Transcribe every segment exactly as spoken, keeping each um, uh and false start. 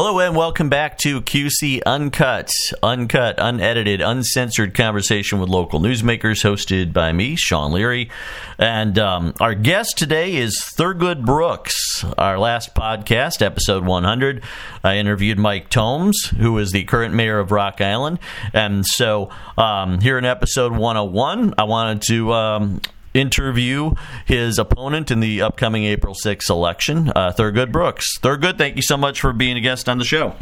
Hello and welcome back to Q C Uncut, uncut, unedited, uncensored conversation with local newsmakers, hosted by me, Sean Leary. And um, our guest today is Thurgood Brooks. Our last podcast, episode one hundred, I interviewed Mike Tomes, who is the current mayor of Rock Island. And so um, here in episode one oh one, I wanted to... Um, interview his opponent in the upcoming April sixth election, uh, Thurgood Brooks. Thurgood, thank you so much for being a guest on the show.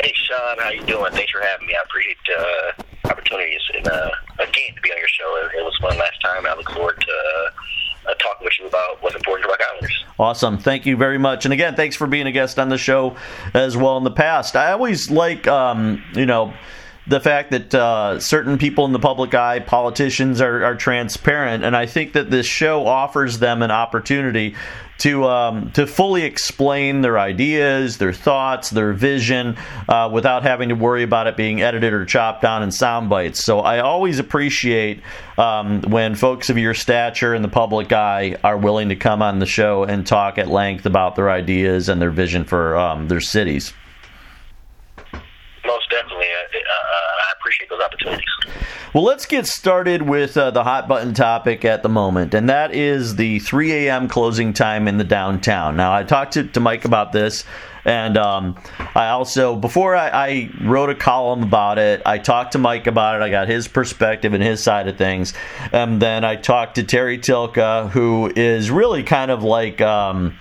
Hey, Sean. How you doing? Thanks for having me. I appreciate the uh, opportunities and, uh, again, to be on your show. It was fun last time. I look forward to uh, talking with you about what's important to Rock Islanders. Awesome. Thank you very much. And, again, thanks for being a guest on the show as well in the past. I always like, um, you know, the fact that uh, certain people in the public eye, politicians, are, are transparent, and I think that this show offers them an opportunity to um, to fully explain their ideas, their thoughts, their vision, uh, without having to worry about it being edited or chopped down in sound bites. So I always appreciate um, when folks of your stature in the public eye are willing to come on the show and talk at length about their ideas and their vision for um, their cities. Most definitely. I appreciate those opportunities. Well, let's get started with uh, the hot button topic at the moment, and that is the three a.m. closing time in the downtown. Now, I talked to, to Mike about this, and um, I also, before I, I wrote a column about it, I talked to Mike about it. I got his perspective and his side of things. And then I talked to Terry Tilka, who is really kind of like... Um,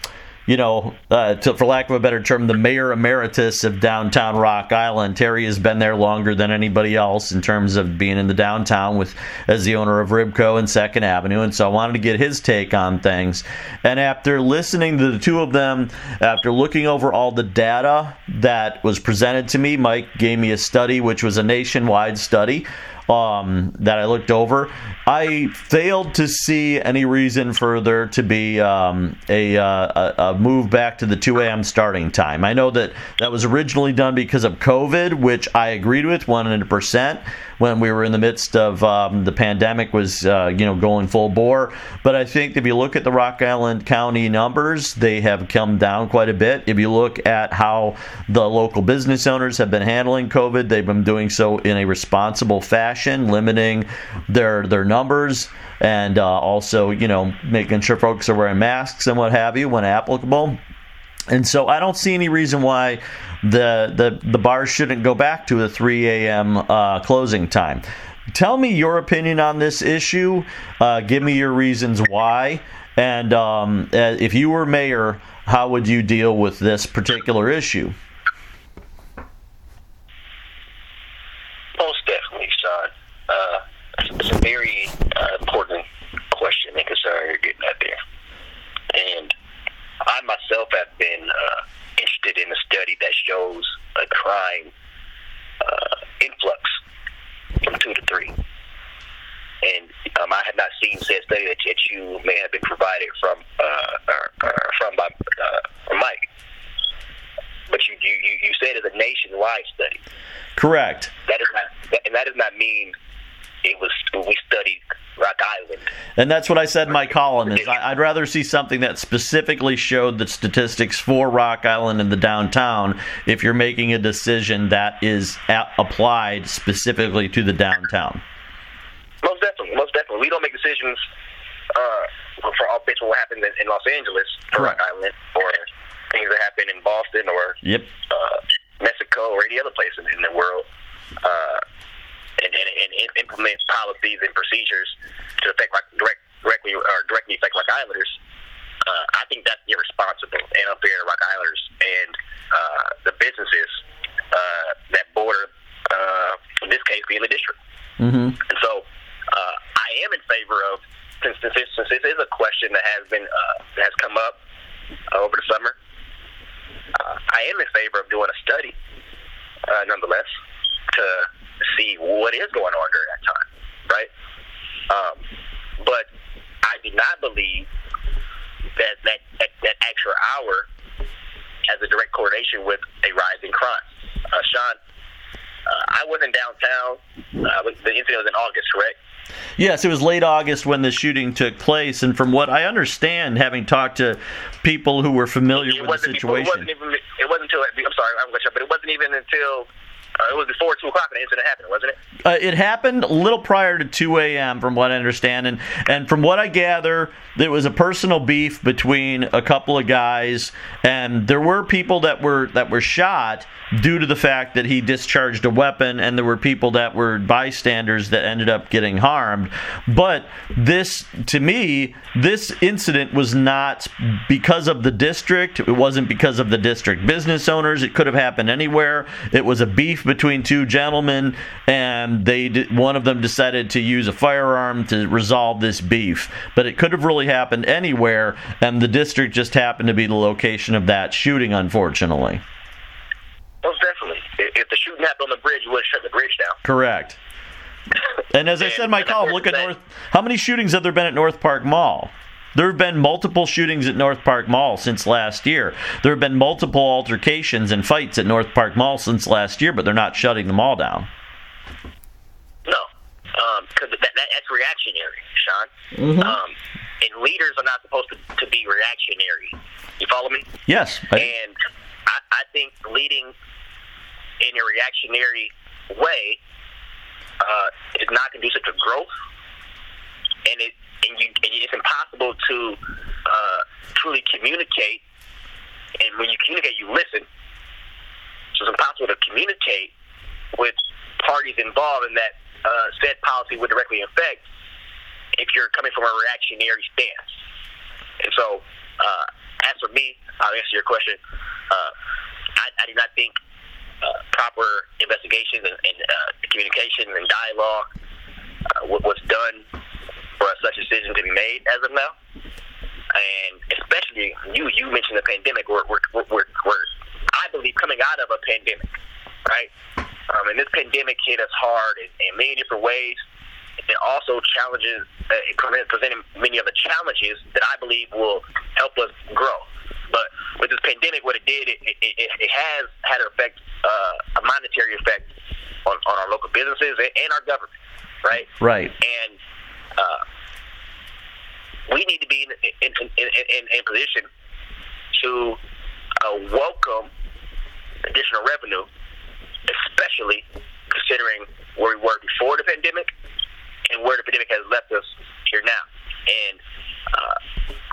you know, uh, to, for lack of a better term, the mayor emeritus of downtown Rock Island. Terry has been there longer than anybody else in terms of being in the downtown with as the owner of Ribco and Second Avenue, and so I wanted to get his take on things. And after listening to the two of them, after looking over all the data that was presented to me, Mike gave me a study, which was a nationwide study, Um, that I looked over. I failed to see any reason for there to be um, a, uh, a move back to the two a.m. starting time. I know that that was originally done because of COVID, which I agreed with one hundred percent when we were in the midst of um, the pandemic was uh, you know going full bore. But I think if you look at the Rock Island County numbers, they have come down quite a bit. If you look at how the local business owners have been handling COVID, they've been doing so in a responsible fashion, limiting their their numbers, and uh, also, you know, making sure folks are wearing masks and what have you when applicable. And so I don't see any reason why the the, the bars shouldn't go back to a three a.m. uh, closing time. Tell me your opinion on this issue. Uh, give me your reasons why. And um, if you were mayor, how would you deal with this particular issue? It's a very uh, important question and concern you're getting at there. And I myself have been uh, interested in a study that shows a crime uh, influx from two to three. And um, I have not seen said study that, that you may have been provided from uh, or, or from by, uh, from Mike. But you, you, you said it's a nationwide study. Correct. That is not, and that does not mean... It was we studied Rock Island, and that's what I said in my column. Is I'd rather see something that specifically showed the statistics for Rock Island and the downtown. If you're making a decision that is at, applied specifically to the downtown, most definitely, most definitely, we don't make decisions uh, for all based on what happened in, in Los Angeles, for Rock Island, or things that happen in Boston or yep. uh, Mexico or any other place in, in the world. Uh, And, and, and implement policies and procedures to affect like direct, directly or directly affect Rock Islanders. Uh, I think that's irresponsible and unfair to Rock Islanders and uh, the businesses uh, that border, uh, in this case, being the district. Mm-hmm. And so, uh, I am in favor of since, since, since this is a question that has been uh, that has come up uh, over the summer. Uh, I am in favor of doing a study, uh, nonetheless, to see what is going on during that time, right? Um, but I do not believe that that, that that extra hour has a direct correlation with a rise in crime. Uh, Sean, uh, I was in downtown. Uh, the incident was in August, correct? Yes, it was late August when the shooting took place, and from what I understand, having talked to people who were familiar it with the situation. Before, it, wasn't even, it It wasn't until, I'm sorry, I'm going to but it wasn't even until, uh, it was before two o'clock when the incident happened, wasn't it? Uh, it happened a little prior to two a.m., from what I understand. And, and from what I gather, there was a personal beef between a couple of guys, and there were people that were that were shot due to the fact that he discharged a weapon, and there were people that were bystanders that ended up getting harmed. But this, to me, this incident was not because of the district. It wasn't because of the district business owners. It could have happened anywhere. It was a beef between two gentlemen, and they one of them decided to use a firearm to resolve this beef. But it could have really happened anywhere, and the district just happened to be the location of that shooting, unfortunately. Most definitely. If the shooting happened on the bridge, you would have shut the bridge down. Correct. And as and, I said in my column, look at North. How many shootings have there been at North Park Mall? There have been multiple shootings at North Park Mall since last year. There have been multiple altercations and fights at North Park Mall since last year, but they're not shutting the mall down. No, because um, that, that, that's reactionary, Sean. Mm-hmm. Um, and leaders are not supposed to, to be reactionary. You follow me? Yes. I and I, I think leading in a reactionary way uh, is not conducive to growth, and it. And, you, and it's impossible to uh, truly communicate. And when you communicate, you listen. So it's impossible to communicate with parties involved in that uh, said policy would directly affect if you're coming from a reactionary stance. And so, uh, as for me, I'll answer your question. Uh, I, I do not think uh, proper investigations and, and uh, communication and dialogue uh, what, what's done for such decisions to be made as of now, and especially you—you you mentioned the pandemic. We're, we're, we're, we're, I believe, coming out of a pandemic, right? Um, and this pandemic hit us hard in, in many different ways. It also challenges, uh, it presented many of the challenges that I believe will help us grow. But with this pandemic, what it did, it, it, it, it has had an effect, uh, a monetary effect on, on our local businesses and, and our government, right? Right. And Uh, we need to be in in, in, in, in position to uh, welcome additional revenue, especially considering where we were before the pandemic and where the pandemic has left us here now. And uh,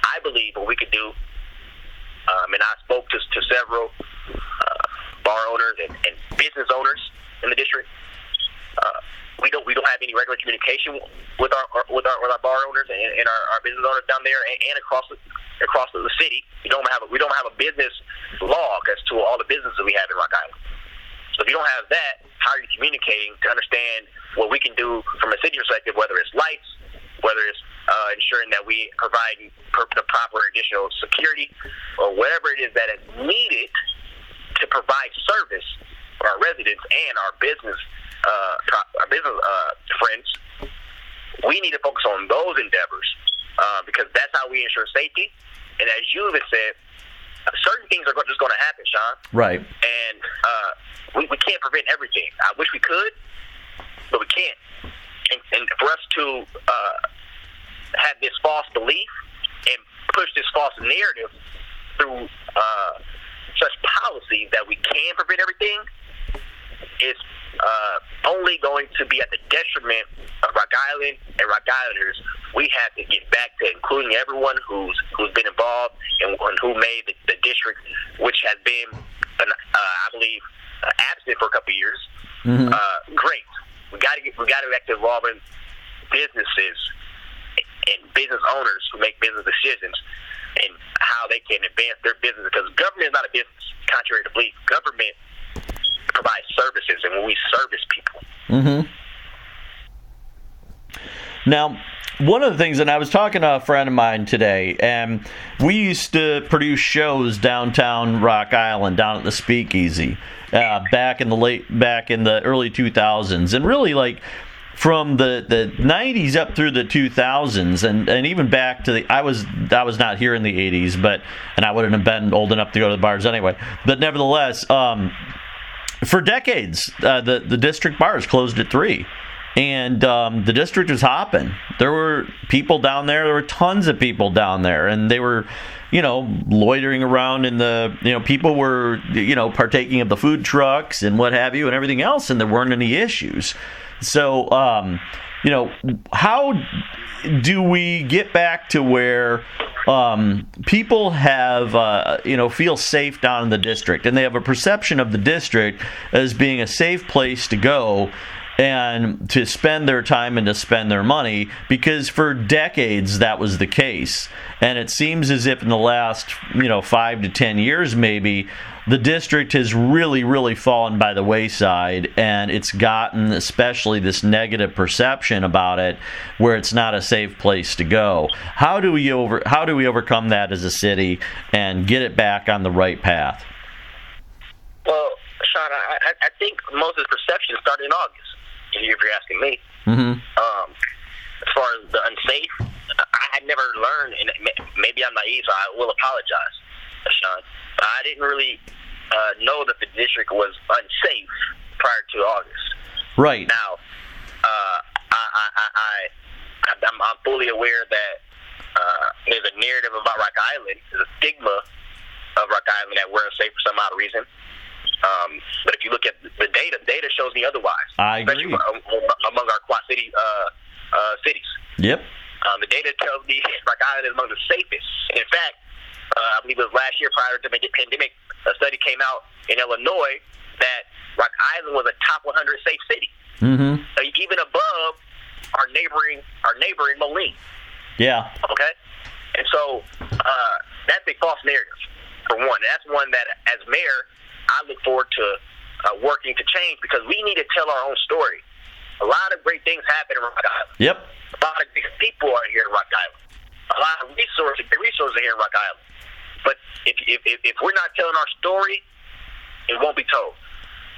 I believe what we could do, um, and I spoke to, to several uh, bar owners and, and business owners in the district. Uh, we don't we don't have any regular communication with our, our with our with our bar owners and, and our, our business owners down there and, and across the, across the city. We don't have a, we don't have a business log as to all the businesses we have in Rock Island. So if you don't have that, how are you communicating to understand what we can do from a city perspective? Whether it's lights, whether it's uh, ensuring that we provide per, the proper additional security, or whatever it is that is needed to provide service for our residents and our business. Uh, our business uh, friends, we need to focus on those endeavors uh, because that's how we ensure safety. And as you even said, certain things are just going to happen, Sean. Right. And uh, we, we can't prevent everything. I wish we could, but we can't. And, and for us to uh, have this false belief and push this false narrative through uh, such policies that we can prevent everything is Uh, only going to be at the detriment of Rock Island and Rock Islanders. We have to get back to including everyone who's who's been involved and, and who made the, the district, which has been, uh, I believe, uh, absent for a couple of years. Mm-hmm. Uh, great. We got to get we got to get involving businesses and business owners who make business decisions and how they can advance their business, because government is not a business, contrary to belief. Government provide services, and when we service people. Mm-hmm. Now, one of the things, and I was talking to a friend of mine today, and we used to produce shows downtown Rock Island, down at the Speakeasy, uh, back in the late, back in the early two thousands, and really like from the, the nineties up through the two thousands, and, and even back to the I was I was not here in the eighties, but and I wouldn't have been old enough to go to the bars anyway. But nevertheless, um. For decades, uh, the, the district bars closed at three, and um, the district was hopping. There were people down there. There were tons of people down there, and they were you know, loitering around in the, you know, people were, you know, partaking of the food trucks and what have you and everything else, and there weren't any issues. So, um, you know, how do we get back to where um, people have, uh, you know, feel safe down in the district, and they have a perception of the district as being a safe place to go and to spend their time and to spend their money, because for decades that was the case. And it seems as if in the last, you know, five to ten years maybe, the district has really, really fallen by the wayside, and it's gotten especially this negative perception about it where it's not a safe place to go. How do we over, how do we overcome that as a city and get it back on the right path? Well, Sean, I, I think most of the perception started in August, if you're asking me. Mm-hmm. Um, as far as the unsafe, I had never learned, and maybe I'm naive, so I will apologize, Sean, but I didn't really uh, know that the district was unsafe prior to August. Right. Now, uh, I, I, I, I, I'm, I'm fully aware that uh, there's a narrative about Rock Island, there's a stigma of Rock Island that we're unsafe for some odd reason. Um, but if you look at the data, data shows me otherwise. I agree. Especially among our Quad City uh, uh, cities. Yep. Um, the data tells me Rock Island is among the safest. And in fact, uh, I believe it was last year prior to the pandemic, a study came out in Illinois that Rock Island was a top one hundred safe city. Mm-hmm. So even above our neighboring our neighboring Moline. Yeah. Okay? And so uh, that's a false narrative, for one. And that's one that, as mayor, I look forward to uh, working to change, because we need to tell our own story. A lot of great things happen in Rock Island. Yep. A lot of big people are here in Rock Island. A lot of resources, big resources are here in Rock Island. But if, if if if we're not telling our story, it won't be told.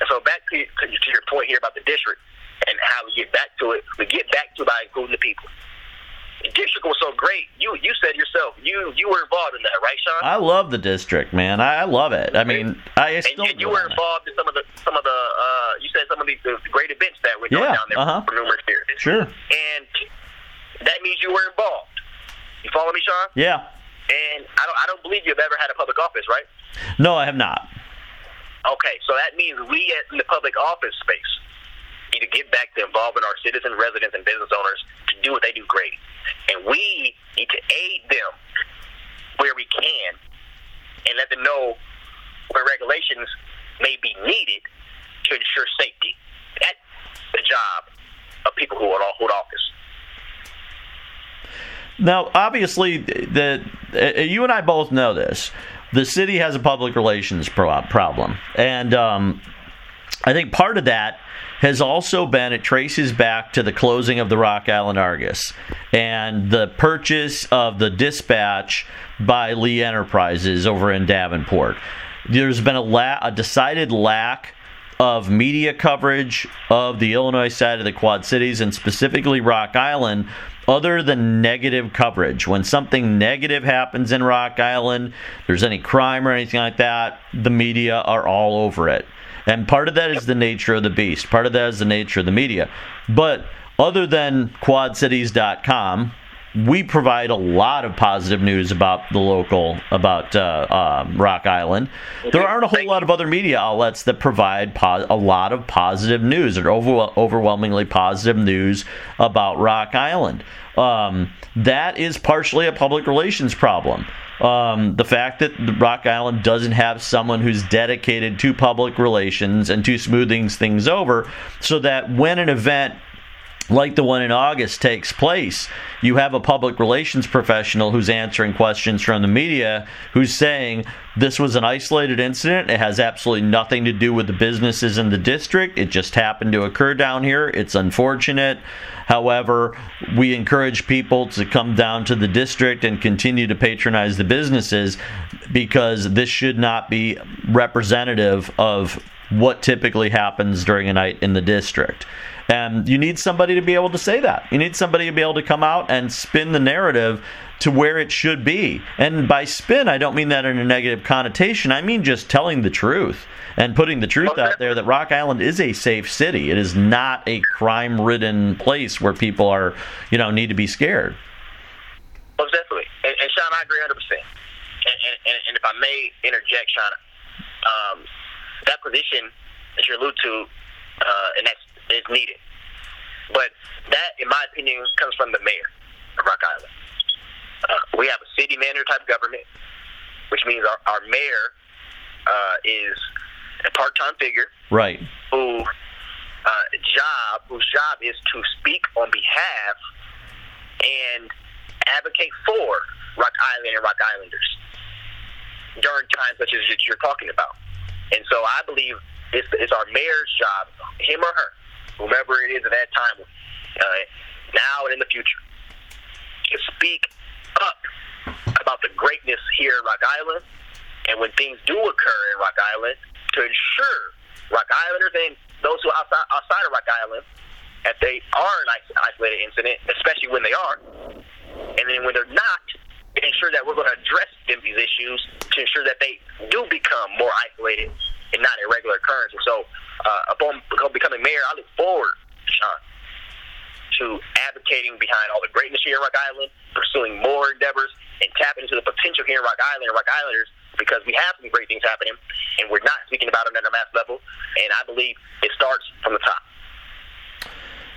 And so back to, to your point here about the district and how we get back to it, we get back to it by including the people. The district was so great. You you said yourself, you you were involved in that, right, Sean? I love the district, man. I love it. I mean, I still. And, and you were involved in some of the some of the uh, you said some of the, the great events that were going yeah, down there uh-huh. for numerous years. Sure. And that means you were involved. You follow me, Sean? Yeah. And I don't I don't believe you've ever had a public office, right? No, I have not. Okay, so that means we in the public office space need to get back to involving our citizen, residents, and business owners to do what they do great. And we need to aid them where we can and let them know where regulations may be needed to ensure safety. That's the job of people who hold office. Now, obviously, the, the, you and I both know this. The city has a public relations problem. And um, I think part of that has also been, it traces back to the closing of the Rock Island Argus and the purchase of the dispatch by Lee Enterprises over in Davenport. There's been a, la- a decided lack of media coverage of the Illinois side of the Quad Cities, and specifically Rock Island, other than negative coverage. When something negative happens in Rock Island, there's any crime or anything like that, the media are all over it. And part of that is the nature of the beast. Part of that is the nature of the media. But other than Quad Cities dot com, we provide a lot of positive news about the local, about uh, uh, Rock Island. There aren't a whole lot of other media outlets that provide po- a lot of positive news, or over- overwhelmingly positive news about Rock Island. Um, that is partially a public relations problem. Um, the fact that Rock Island doesn't have someone who's dedicated to public relations and to smoothing things over, so that when an event like the one in August takes place, you have a public relations professional who's answering questions from the media, who's saying this was an isolated incident. It has absolutely nothing to do with the businesses in the district. It just happened to occur down here. It's unfortunate. However, we encourage people to come down to the district and continue to patronize the businesses, because this should not be representative of what typically happens during a night in the district. And you need somebody to be able to say that. You need somebody to be able to come out and spin the narrative to where it should be. And by spin, I don't mean that in a negative connotation. I mean just telling the truth and putting the truth out there that Rock Island is a safe city. It is not a crime-ridden place where people are, you know, need to be scared. Well, definitely. And, and Sean, I agree one hundred percent. and, and, and if I may interject, Sean, um, that position that you allude to, uh, and that's is needed. But that, in my opinion, comes from the mayor of Rock Island. Uh, we have a city manager type government, which means our, our mayor uh, is a part-time figure, right? Who uh, job whose job is to speak on behalf and advocate for Rock Island and Rock Islanders during times such as you're talking about. And so I believe it's, it's our mayor's job, him or her, whomever it is at that time, uh, now and in the future, to speak up about the greatness here in Rock Island, and when things do occur in Rock Island, to ensure Rock Islanders and those who are outside, outside of Rock Island, that they are an isolated incident, especially when they are, and then when they're not, ensure that we're going to address them, these issues, to ensure that they do become more isolated and not a regular occurrence. And so uh, upon becoming mayor, I look forward, Sean, to advocating behind all the greatness here in Rock Island, pursuing more endeavors, and tapping into the potential here in Rock Island and Rock Islanders, because we have some great things happening, and we're not speaking about them at a mass level, and I believe it starts from the top.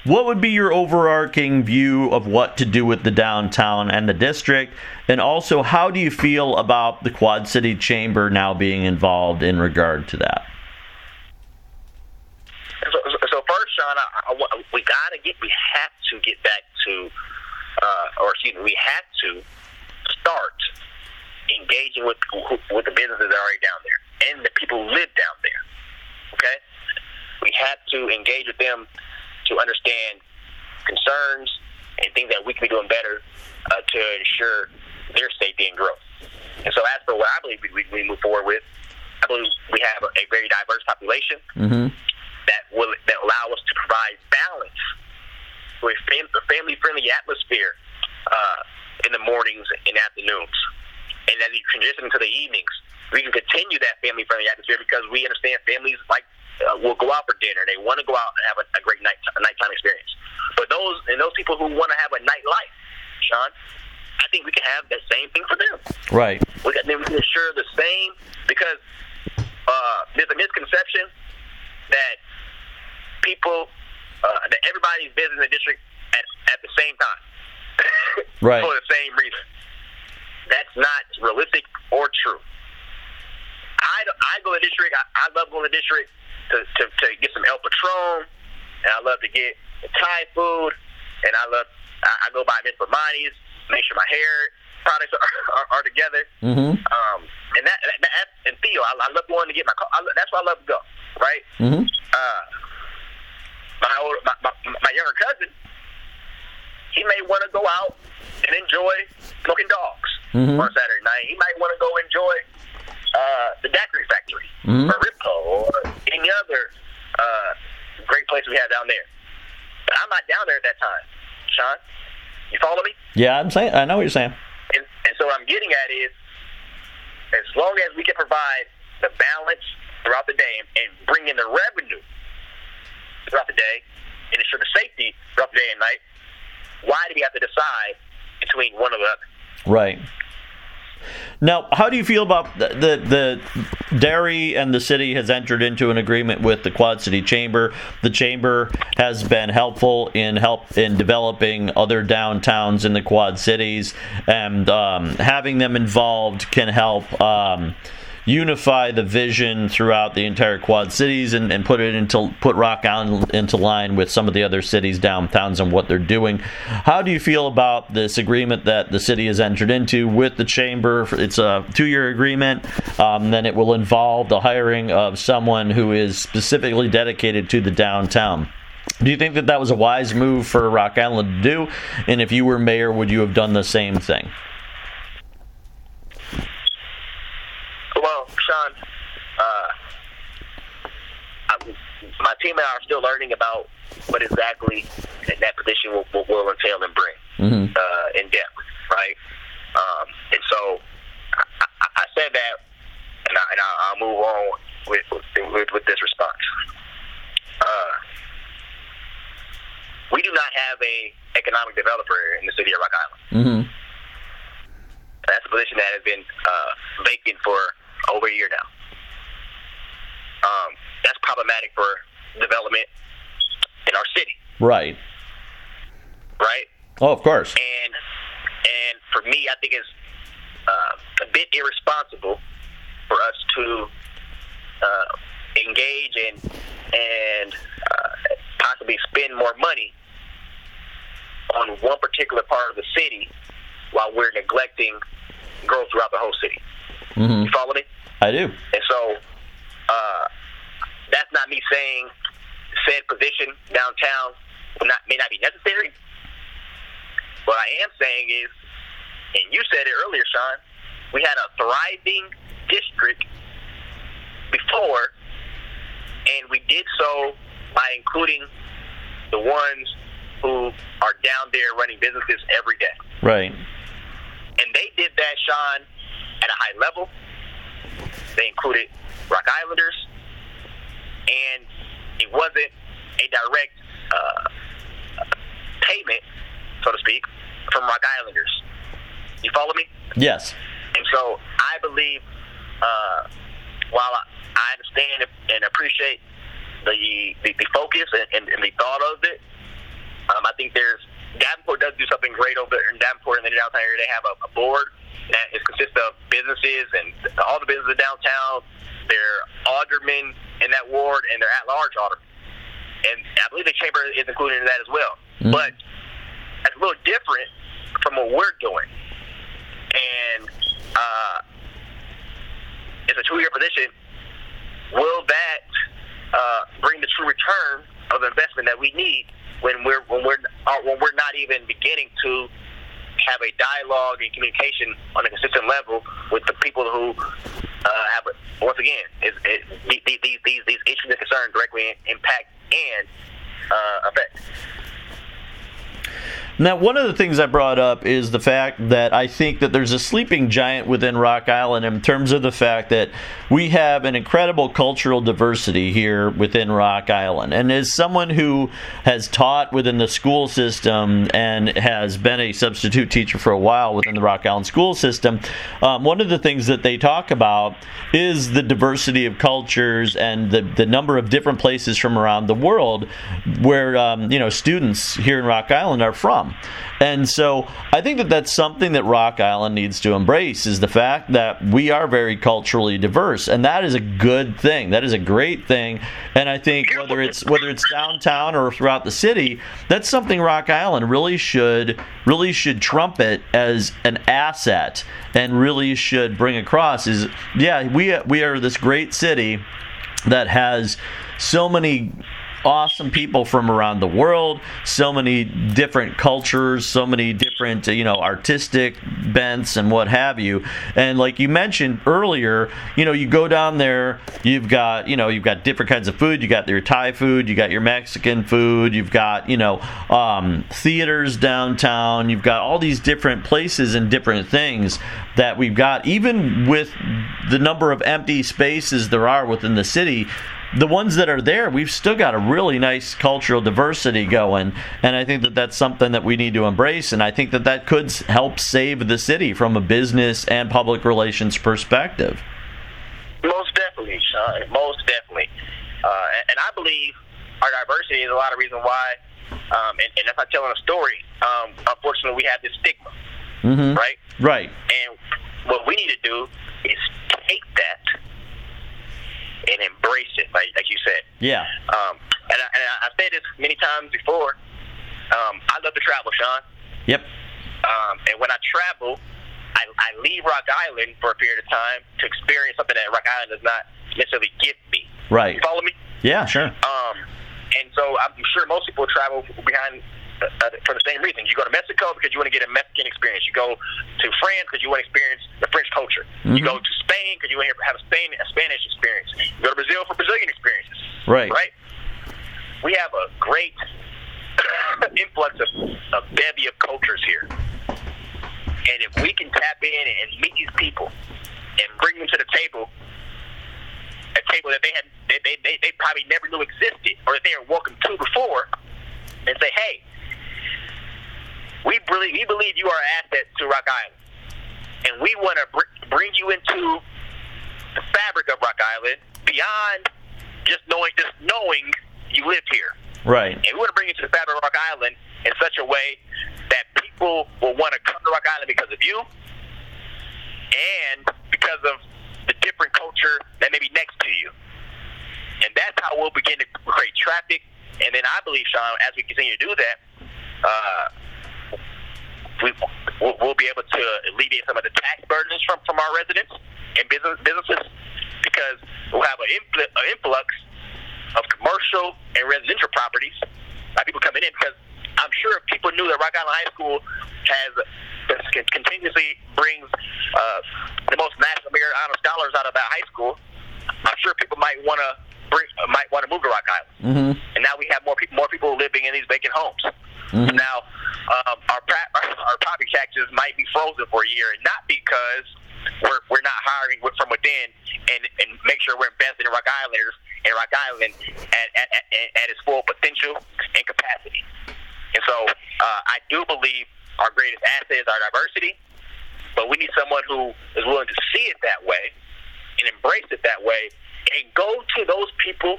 What would be your overarching view of what to do with the downtown and the district? And also, how do you feel about the Quad City Chamber now being involved in regard to that? So, so first, Sean, I, I, we gotta get, we have to get back to, uh, or excuse me, we have to start engaging with with the businesses that are already down there and the people who live down there. Okay, we have to engage with them to understand concerns and things that we can be doing better uh, to ensure their safety and growth. And so as for what I believe we, we move forward with, I believe we have a, a very diverse population mm-hmm. that will that allow us to provide balance for a, fam- a family-friendly atmosphere uh, in the mornings and afternoons. And as you transition to the evenings, we can continue that family-friendly atmosphere because we understand families like Uh, will go out for dinner. They want to go out and have a, a great night, a nighttime experience. But those and those people who want to have a nightlife, Sean, I think we can have that same thing for them. Right. We can, then we can ensure the same, because uh, there's a misconception that people, uh, that everybody's visiting the district at, at the same time. Right. For the same reason. That's not realistic or true. I, I go to the district. I, I love going to the district. To, to, to get some El Patron, and I love to get Thai food, and I love I, I go by Mister Monty's, make sure my hair products are, are, are together. Mm-hmm. Um, and that, that, that and Theo, I, I love going to get my I, that's where I love to go, right? Mm-hmm. Uh, my, old, my, my my younger cousin, he may want to go out and enjoy smoking dogs mm-hmm. on Saturday night. He might want to go enjoy. Uh, the Daiquiri Factory, mm-hmm. or Ribco, or any other uh, great place we have down there. But I'm not down there at that time, Sean. You follow me? Yeah, I'm saying. I know what you're saying. And, and so what I'm getting at is, as long as we can provide the balance throughout the day and, and bring in the revenue throughout the day and ensure the safety throughout the day and night, why do we have to decide between one or the other? Right. Now, how do you feel about the, the the Derry and the city has entered into an agreement with the Quad City Chamber? The chamber has been helpful in help in developing other downtowns in the Quad Cities, and um, having them involved can help um, unify the vision throughout the entire Quad Cities and, and put it into put Rock Island into line with some of the other cities, downtowns, and what they're doing. How do you feel about this agreement that the city has entered into with the chamber? It's a two-year agreement. Um, then it will involve the hiring of someone who is specifically dedicated to the downtown. Do you think that that was a wise move for Rock Island to do? And if you were mayor, would you have done the same thing? Well, Sean, uh, I, my team and I are still learning about what exactly that position will, will, will entail and bring mm-hmm. uh, in depth, right? Um, and so I, I said that, and, I, and I'll move on with with, with this response. Uh, we do not have a economic developer in the city of Rock Island. Mm-hmm. That's a position that has been uh, vacant for over a year now. Um, that's problematic for development in our city. Right. Right? Oh, of course. And and for me, I think it's uh, a bit irresponsible for us to uh, engage and and uh, possibly spend more money on one particular part of the city while we're neglecting growth throughout the whole city. Mm-hmm. You follow me? I do. And so uh, that's not me saying said position downtown will not, may not be necessary. What I am saying is, and you said it earlier, Sean, we had a thriving district before, and we did so by including the ones who are down there running businesses every day. Right. And they did that, Sean, at a high level. They included Rock Islanders, and it wasn't a direct uh, payment, so to speak, from Rock Islanders. You follow me? Yes. And so I believe, uh, while I, I understand and appreciate the the, the focus and, and, and the thought of it, um, I think there's Davenport does do something great over there in Davenport, and the downtown area. They have a, a board that is consists of businesses and all the businesses of downtown, their aldermen in that ward, and their at-large aldermen. And I believe the chamber is included in that as well. Mm-hmm. But that's a little different from what we're doing. And uh, it's a two-year position. Will that uh, bring the true return of investment that we need when we're when we're when we're not even beginning to have a dialogue and communication on a consistent level with the people who uh, have, once again, is, is, these, these these these issues and concerns directly impact and uh, affect. Now, one of the things I brought up is the fact that I think that there's a sleeping giant within Rock Island in terms of the fact that we have an incredible cultural diversity here within Rock Island. And as someone who has taught within the school system and has been a substitute teacher for a while within the Rock Island school system, um, one of the things that they talk about is the diversity of cultures and the, the number of different places from around the world where um, you know students here in Rock Island are from. And so I think that that's something that Rock Island needs to embrace, is the fact that we are very culturally diverse, and that is a good thing. That is a great thing. And I think whether it's whether it's downtown or throughout the city, that's something Rock Island really should really should trumpet as an asset and really should bring across is, yeah, we we are this great city that has so many awesome people from around the world, so many different cultures, so many different, you know, artistic bents and what have you. And like you mentioned earlier, you know, you go down there, you've got, you know, you've got different kinds of food. You got your Thai food, you got your Mexican food, you've got, you know, um, theaters downtown, you've got all these different places and different things that we've got. Even with the number of empty spaces there are within the city, the ones that are there, we've still got a really nice cultural diversity going, and I think that that's something that we need to embrace, and I think that that could help save the city from a business and public relations perspective. Most definitely, Sean, most definitely. Uh, and I believe our diversity is a lot of reason why, um, and, and that's not telling a story. Um, unfortunately, we have this stigma, mm-hmm. right? Right. And what we need to do is take that and embrace it, like like you said. Yeah. Um, and I, and I said this many times before. Um, I love to travel, Sean. Yep. Um, and when I travel, I, I leave Rock Island for a period of time to experience something that Rock Island does not necessarily give me. Right. You follow me? Yeah, sure. Um, and so I'm sure most people travel behind uh, for the same reason. You go to Mexico because you want to get a Mexican experience. You go to France because you want to experience the French culture. Mm-hmm. You go to Spain because you want to have a, Spain, a Spanish experience. You go to Brazil for Brazilian experiences. Right. Right? We have a great influx of, of bevy of cultures here. And if we can tap in and meet these people and bring them to the table, a table that they had they, they, they, they probably never knew existed or that they were welcome to before, and say, hey, we really we believe you are an asset to Rock Island. And we want to bring you into the fabric of Rock Island beyond just knowing just knowing you lived here. Right. And we want to bring you to the fabric of Rock Island in such a way that people will want to come to Rock Island because of you and because of the different culture that may be next to you. And that's how we'll begin to create traffic. And then I believe, Sean, as we continue to do that, uh, we, we'll, we'll be able to alleviate some of the tax burdens from, from our residents and business, businesses, because we'll have an, infl- an influx of commercial and residential properties, uh, people coming in, because I'm sure if people knew that Rock Island High School has uh, continuously brings uh, the most national merit honor scholars out of that high school, I'm sure people might want to Bring, uh, might want to move to Rock Island, mm-hmm. and now we have more people, more people living in these vacant homes. Mm-hmm. Now, um, our, pra- our our property taxes might be frozen for a year, and not because we're we're not hiring from within and, and make sure we're investing in Rock Islanders and Rock Island at at, at, at its full potential and capacity. And so, uh, I do believe our greatest asset is our diversity, but we need someone who is willing to see it that way and embrace it that way. And go to those people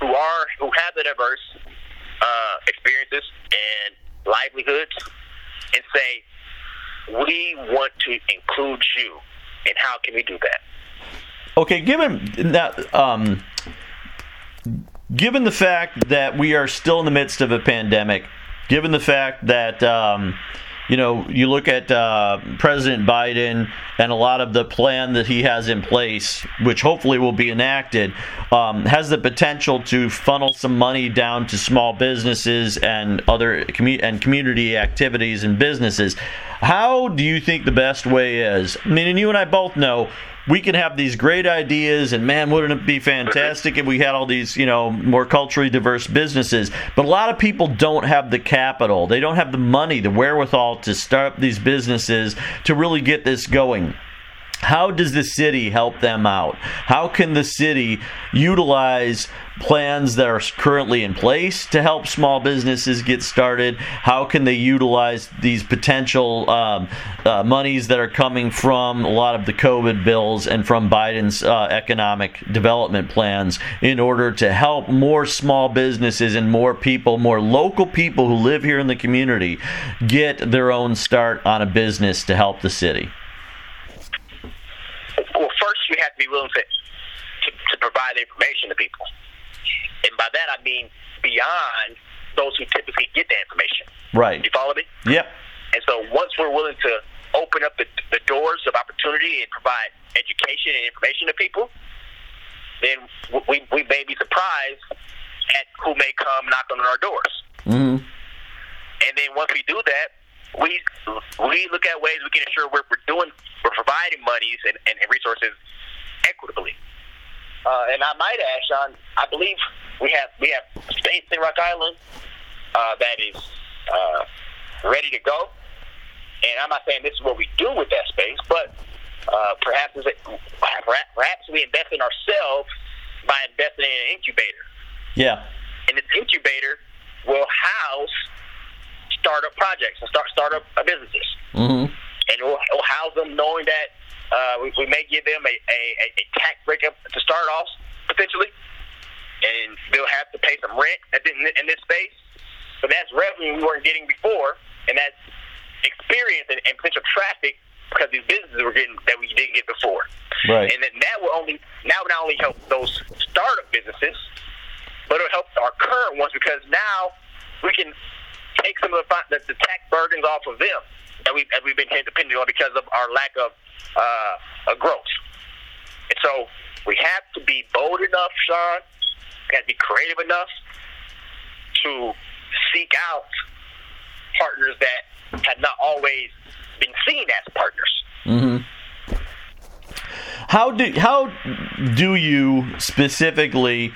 who are who have the diverse uh, experiences and livelihoods, and say, "We want to include you." And how can we do that? Okay, given that, um, given the fact that we are still in the midst of a pandemic, given the fact that. Um, You know, you look at uh, President Biden and a lot of the plan that he has in place, which hopefully will be enacted, um, has the potential to funnel some money down to small businesses and other commu- and community activities and businesses. How do you think the best way is? I mean, and you and I both know we can have these great ideas, and man, wouldn't it be fantastic if we had all these, you know, more culturally diverse businesses? But a lot of people don't have the capital. They don't have the money, the wherewithal to start up these businesses to really get this going. How does the city help them out? How can the city utilize plans that are currently in place to help small businesses get started? How can they utilize these potential um, uh, monies that are coming from a lot of the COVID bills and from Biden's uh, economic development plans in order to help more small businesses and more people, more local people who live here in the community, get their own start on a business to help the city? We have to be willing to, to, to provide information to people. And by that I mean beyond those who typically get that information. Right. You follow me? Yep. And so once we're willing to open up the, the doors of opportunity and provide education and information to people, then we, we may be surprised at who may come knock on our doors. Mm-hmm. And then once we do that, we we look at ways we can ensure we're, we're doing we're providing monies and, and, and resources equitably. Uh, and I might add, Sean, I believe we have we have states in Rock Island uh, that is uh, ready to go. And I'm not saying this is what we do with that space, but uh, perhaps perhaps we invest in ourselves by investing in an incubator. Yeah. And this incubator will house startup projects and start startup businesses, mm-hmm. and we'll, we'll house them, knowing that uh, we, we may give them a, a, a tax break up to start off potentially, and they'll have to pay some rent at the, in this space. But that's revenue we weren't getting before, and that's experience and, and potential traffic because these businesses were getting that we didn't get before. Right. And then that will only now not only help those startup businesses, but it'll help our current ones because now we can. Take some of the, the tax burdens off of them that we've, that we've been depending on because of our lack of uh, of growth. And so we have to be bold enough, Sean, we have to be creative enough to seek out partners that have not always been seen as partners. Mm-hmm. How do, how do you specifically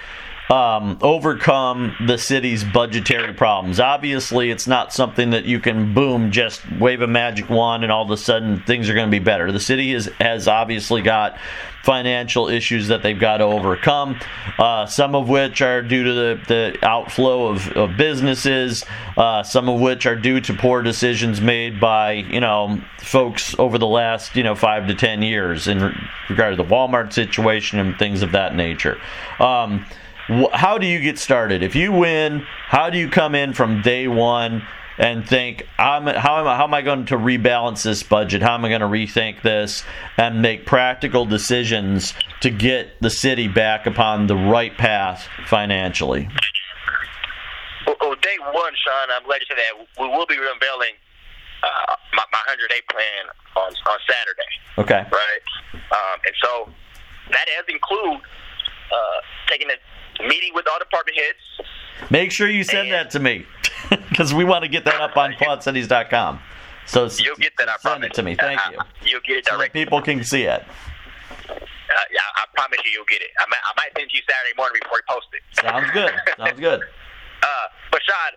um, overcome the city's budgetary problems. Obviously, it's not something that you can, boom, just wave a magic wand and all of a sudden things are going to be better. The city is, has obviously got financial issues that they've got to overcome, uh, some of which are due to the, the outflow of, of businesses, uh, some of which are due to poor decisions made by, you know, folks over the last, you know, five to ten years in re- regard to the Walmart situation and things of that nature. Um, wh- how do you get started? If you win, how do you come in from day one and think, I'm, how am I, how am I going to rebalance this budget? How am I going to rethink this and make practical decisions to get the city back upon the right path financially? Well, well day one, Sean, I'm glad you said that. We will be unveiling uh, my, my one hundred day plan on, on Saturday. Okay. Right? Um, and so that does include uh, taking a meeting with all department heads. Make sure you send and, that to me. Because we want to get that up on Quad Cities dot com. So you'll get that. I send it to me. Thank you. I, I, you'll get it directly. So people can see it. Uh, yeah, I promise you, you'll get it. I might, I might send you Saturday morning before you post it. Sounds good. Sounds good. Uh, but Sean,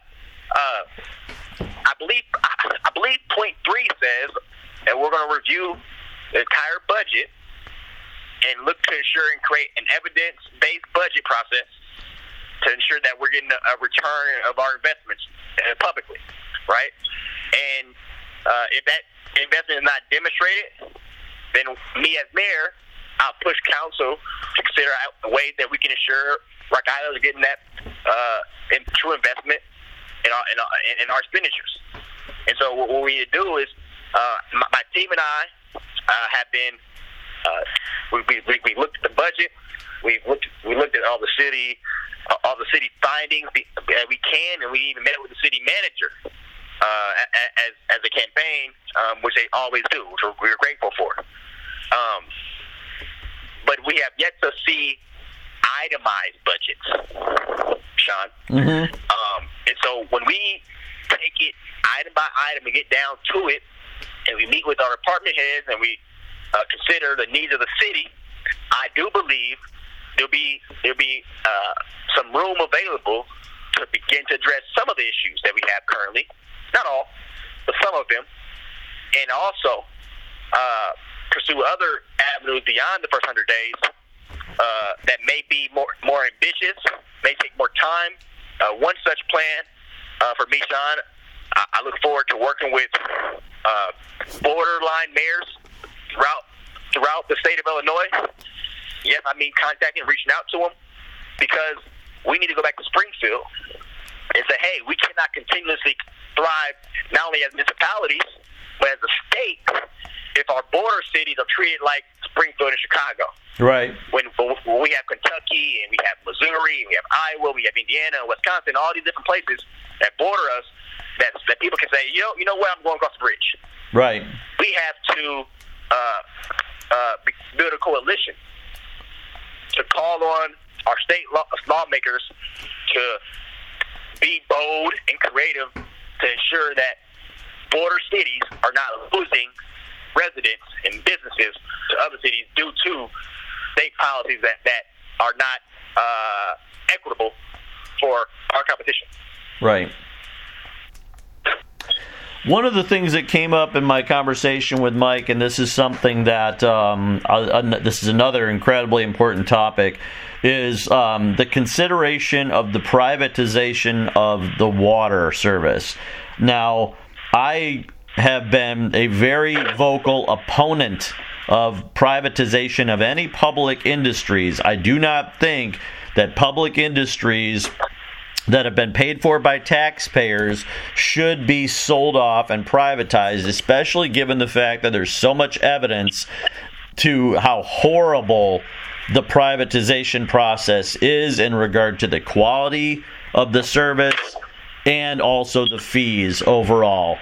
uh, I believe I, I believe point three says that we're going to review the entire budget and look to ensure and create an evidence-based budget process to ensure that we're getting a return of our investments publicly, right? And uh, if that investment is not demonstrated, then me as mayor, I'll push council to consider ways that we can ensure Rock Island is getting that uh, in true investment in our, in, our, in our expenditures. And so what we need to do is, uh, my, my team and I uh, have been, uh, we, we, we looked at the budget, we looked, we looked at all the city all the city findings that we can, and we even met with the city manager uh, as as a campaign, um, which they always do, which we're grateful for. Um, but we have yet to see itemized budgets, Sean. Mm-hmm. Um, and so when we take it item by item and get down to it, and we meet with our department heads and we uh, consider the needs of the city, I do believe there'll be there'll be uh, some room available to begin to address some of the issues that we have currently, not all, but some of them, and also uh, pursue other avenues beyond the first hundred days uh, that may be more more ambitious, may take more time. Uh, one such plan uh, for me, Sean, I, I look forward to working with uh, borderline mayors throughout throughout the state of Illinois. Yes, I mean contacting, reaching out to them, because we need to go back to Springfield and say, hey, we cannot continuously thrive not only as municipalities, but as a state if our border cities are treated like Springfield and Chicago. Right. When, when we have Kentucky, and we have Missouri, and we have Iowa, we have Indiana, Wisconsin, all these different places that border us, that, that people can say, you know, you know what, I'm going across the bridge. Right. We have to uh, uh, build a coalition to call on our state law- lawmakers to be bold and creative to ensure that border cities are not losing residents and businesses to other cities due to state policies that, that are not uh, equitable for our competition. Right. One of the things that came up in my conversation with Mike, and this is something that um, uh, this is another incredibly important topic, is um, the consideration of the privatization of the water service. Now, I have been a very vocal opponent of privatization of any public industries. I do not think that public industries that have been paid for by taxpayers should be sold off and privatized, especially given the fact that there's so much evidence to how horrible the privatization process is in regard to the quality of the service and also the fees overall.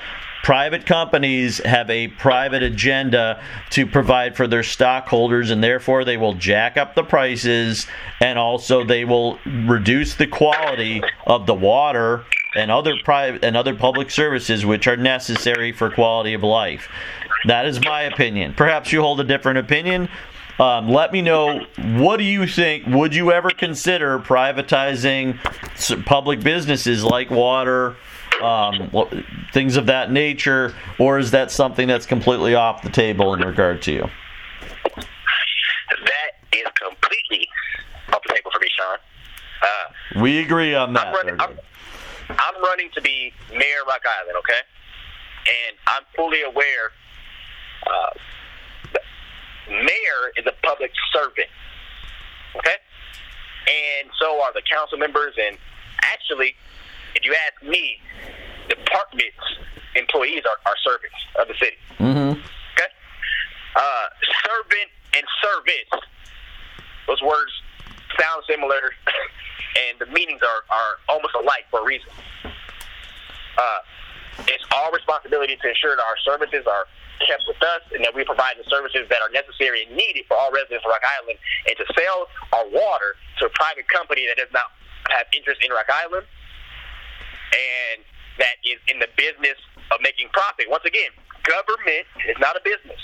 Private companies have a private agenda to provide for their stockholders, and therefore they will jack up the prices, and also they will reduce the quality of the water and other private and other public services which are necessary for quality of life. That is my opinion. Perhaps you hold a different opinion. Um, let me know, what do you think? Would you ever consider privatizing public businesses like water, um, things of that nature, or is that something that's completely off the table in regard to you? That is completely off the table for me, Sean. Uh, we agree on that. I'm running, I'm, I'm running to be mayor of Rock Island, okay? And I'm fully aware, uh, mayor is a public servant, okay? And so are the council members, and actually, if you ask me, department employees are, are servants of the city. Mm-hmm. Okay? Uh, servant and service, those words sound similar, and the meanings are, are almost alike for a reason. Uh, it's our responsibility to ensure that our services are kept with us and that we provide the services that are necessary and needed for all residents of Rock Island, and to sell our water to a private company that does not have interest in Rock Island and that is in the business of making profit. Once again, government is not a business.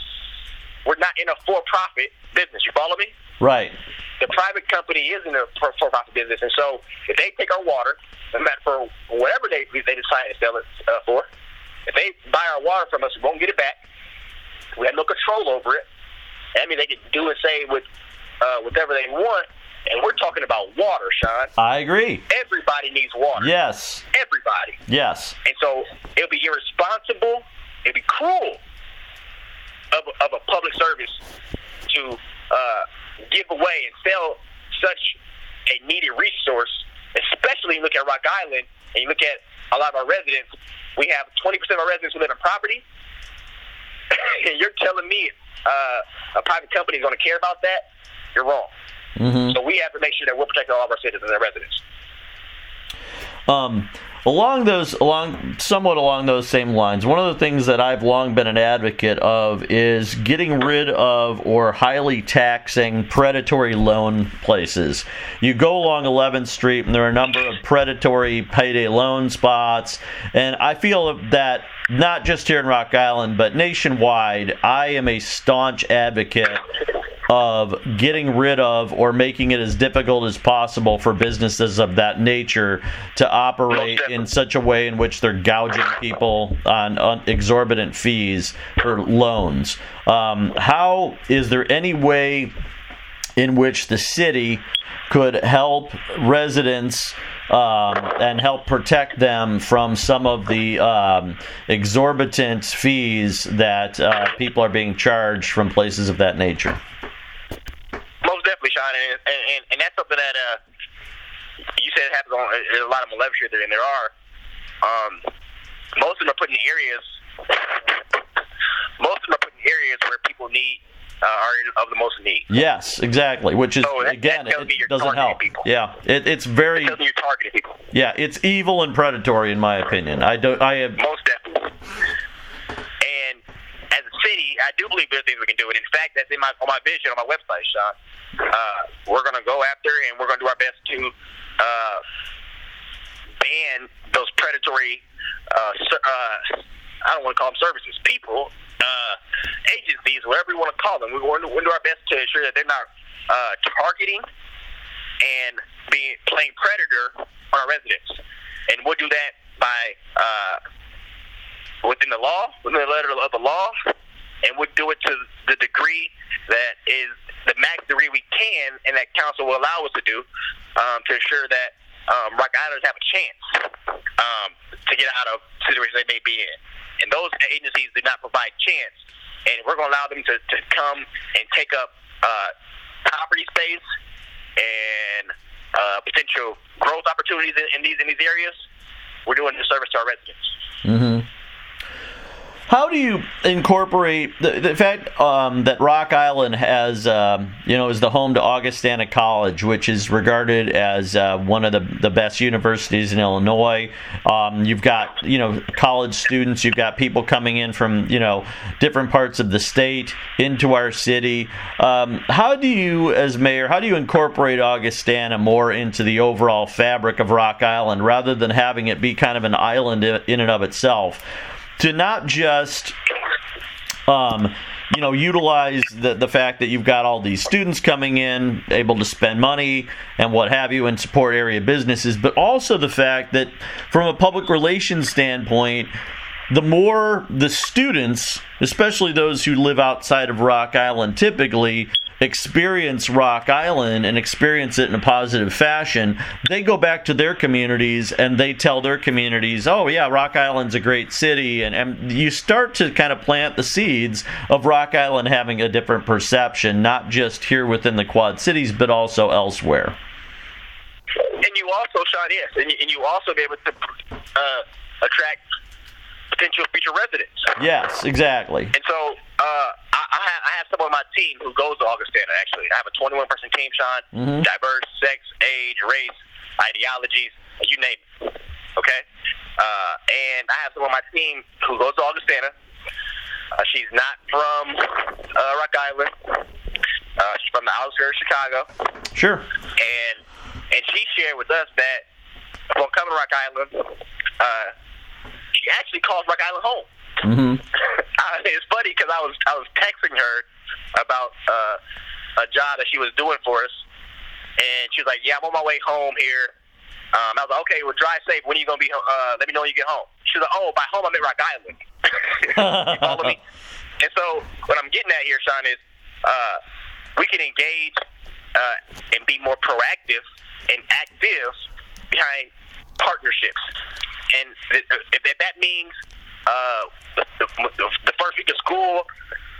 We're not in a for-profit business. You follow me? Right. The private company is in a for-profit business, and so if they take our water, no matter for whatever they, they decide to sell it uh, for, if they buy our water from us, we won't get it back. We have no control over it. I mean, they can do and say with uh, whatever they want, and we're talking about water, Sean. I agree. Everybody needs water. Yes. Everybody. Yes. And so it would be irresponsible, it would be cruel of a, of a public service to uh, give away and sell such a needed resource, especially when you look at Rock Island and you look at a lot of our residents. We have twenty percent of our residents who live in property. And you're telling me uh, a private company is going to care about that? You're wrong. Mm-hmm. So we have to make sure that we're protecting all of our citizens and residents. Um, along those, along somewhat along those same lines, one of the things that I've long been an advocate of is getting rid of or highly taxing predatory loan places. You go along eleventh street, and there are a number of predatory payday loan spots, and I feel that not just here in Rock Island, but nationwide, I am a staunch advocate of getting rid of or making it as difficult as possible for businesses of that nature to operate in such a way in which they're gouging people on, on exorbitant fees for loans. Um, how is there any way in which the city could help residents um, and help protect them from some of the um, exorbitant fees that uh, people are being charged from places of that nature? Sean, and, and, and that's something that uh, you said happens on a lot of them eleven street there, and there are. Um, most of them are put in areas. Most of them are put in areas where people need uh, are of the most need. Yes, exactly. Which is so that, again, that it, it doesn't help. People. Yeah, it, it's very. It tells me you're targeting people. Yeah, it's evil and predatory, in my opinion. I don't. I have most definitely. And as a city, I do believe there's things we can do, and in fact, that's in my on my vision on my website, Sean. Uh, we're going to go after and we're going to do our best to uh, ban those predatory, uh, uh, I don't want to call them services, people, uh, agencies, whatever you want to call them. We're going to, we're going to do our best to ensure that they're not uh, targeting and being playing predator on our residents. And we'll do that by uh, within the law, within the letter of the law, and we'll do it to the degree that is the max degree we can and that council will allow us to do um, to ensure that um, Rock Islanders have a chance um, to get out of situations they may be in. And those agencies do not provide chance. And we're going to allow them to, to come and take up uh, property space and uh, potential growth opportunities in, in these in these areas. We're doing a disservice to our residents. Mm-hmm. How do you incorporate the, the fact um, that Rock Island has, um, you know, is the home to Augustana College, which is regarded as uh, one of the, the best universities in Illinois? Um, you've got, you know, college students. You've got people coming in from, you know, different parts of the state into our city. Um, how do you, as mayor, how do you incorporate Augustana more into the overall fabric of Rock Island rather than having it be kind of an island in and of itself? To not just um, you know, utilize the, the fact that you've got all these students coming in, able to spend money and what have you, and support area businesses, but also the fact that from a public relations standpoint, the more the students, especially those who live outside of Rock Island typically, experience Rock Island and experience it in a positive fashion, they go back to their communities and they tell their communities, oh yeah, Rock Island's a great city, and, and you start to kind of plant the seeds of Rock Island having a different perception, not just here within the Quad Cities, but also elsewhere. And you also, Sean, yes, and you, and you also be able to uh, attract potential future residents. Yes, exactly. And so, uh, I, I, have, I have someone on my team who goes to Augustana, actually. I have a twenty-one person team, Sean, mm-hmm. diverse, sex, age, race, ideologies, you name it, okay? Uh, and I have someone on my team who goes to Augustana. Uh, she's not from uh, Rock Island. Uh, she's from the outskirts of Chicago. Sure. And, and she shared with us that upon coming to Rock Island, uh, she actually calls Rock Island home. Mm-hmm. I, it's funny because I was I was texting her about uh, a job that she was doing for us, and she was like, "Yeah, I'm on my way home here." Um, I was like, "Okay, well, drive safe. When are you gonna be? Uh, let me know when you get home." She was like, "Oh, by home I'm at Rock Island." You follow me? And so what I'm getting at here, Sean, is uh, we can engage uh, and be more proactive and active behind partnerships. And th- if that means uh, the, the, the first week of school,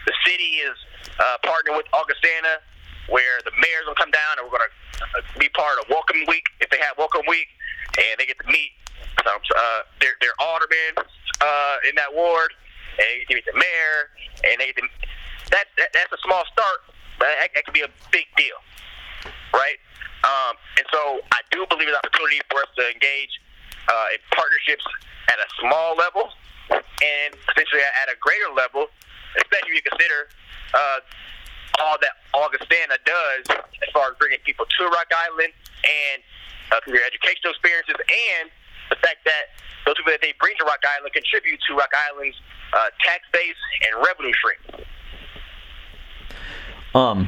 the city is uh, partnering with Augustana, where the mayor's going to come down and we're going to be part of Welcome Week, if they have Welcome Week, and they get to meet some, uh, their, their alderman uh, in that ward, and they get to meet the mayor, and they get to, that, that, that's a small start, but that, that could be a big deal, right? Um, and so I do believe it's an opportunity for us to engage Uh, in partnerships at a small level and potentially at a greater level, especially if you consider uh, all that Augustana does as far as bringing people to Rock Island and uh, through their educational experiences, and the fact that those people that they bring to Rock Island contribute to Rock Island's uh, tax base and revenue stream. Um.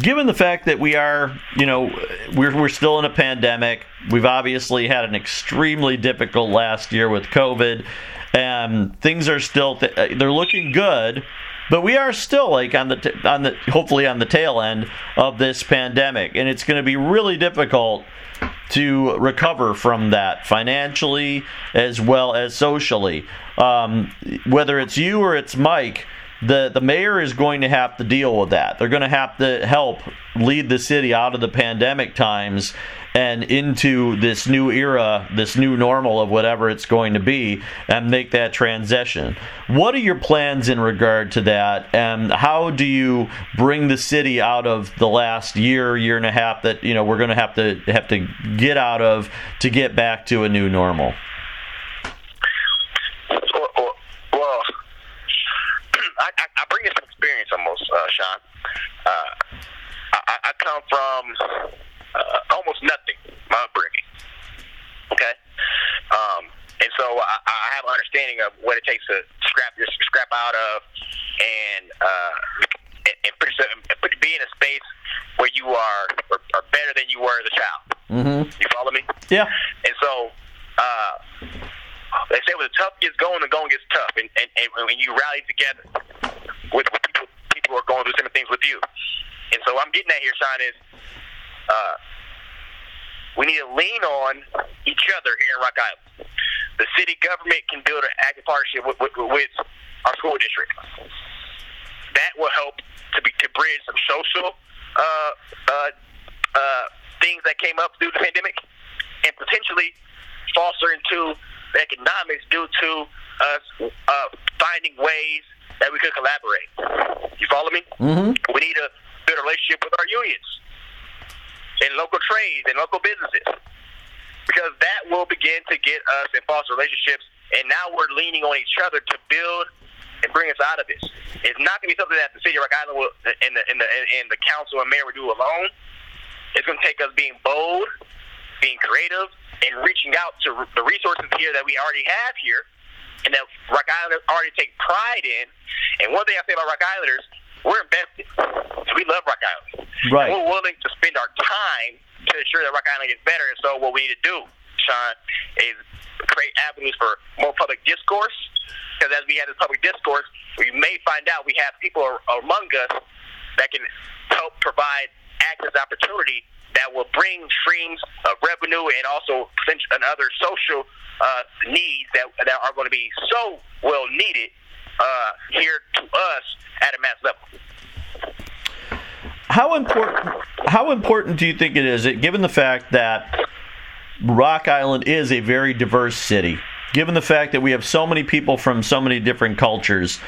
Given the fact that we are, you know, we're we're still in a pandemic, we've obviously had an extremely difficult last year with COVID, and things are still th- they're looking good, but we are still like on the t- on the hopefully on the tail end of this pandemic, and it's going to be really difficult to recover from that financially as well as socially. Um, whether it's you or it's Mike, The the mayor is going to have to deal with that. They're going to have to help lead the city out of the pandemic times and into this new era, this new normal of whatever it's going to be, and make that transition. What are your plans in regard to that, and how do you bring the city out of the last year, year and a half that, you know, we're going to have to have to get out of to get back to a new normal? I bring you some experience almost, uh, Sean. Uh, I, I come from uh, almost nothing, my upbringing, okay? Um, and so I, I have an understanding of what it takes to scrap your scrap out of and, uh, and, and put, put, be in a space where you are, are, are better than you were as a child. Mm-hmm. You follow me? Yeah. And so uh, they say when the tough gets going, the going gets tough, and, and, and when you rally together with people, people who are going through similar things with you. And so what I'm getting at here, Sean, is uh, we need to lean on each other here in Rock Island. The city government can build an active partnership with, with, with our school district. That will help to be to bridge some social uh, uh, uh, things that came up through the pandemic and potentially foster into the economics due to us uh, finding ways that we could collaborate. You follow me? Mm-hmm. We need to build a relationship with our unions and local trades and local businesses, because that will begin to get us and foster relationships. And now we're leaning on each other to build and bring us out of this. It's not going to be something that the city of Rock Island will, and the and the and the council and mayor will do alone. It's going to take us being bold, being creative, and reaching out to the resources here that we already have here and that Rock Islanders already take pride in. And one thing I say about Rock Islanders, we're invested. We love Rock Island. Right. And we're willing to spend our time to ensure that Rock Island gets better. And so what we need to do, Sean, is create avenues for more public discourse. Because as we have this public discourse, we may find out we have people are, are among us that can help provide access opportunity that will bring streams of revenue and also and other social uh, needs that, that are going to be so well needed uh, here to us at a mass level. How important, how important do you think it is, given the fact that Rock Island is a very diverse city, given the fact that we have so many people from so many different cultures,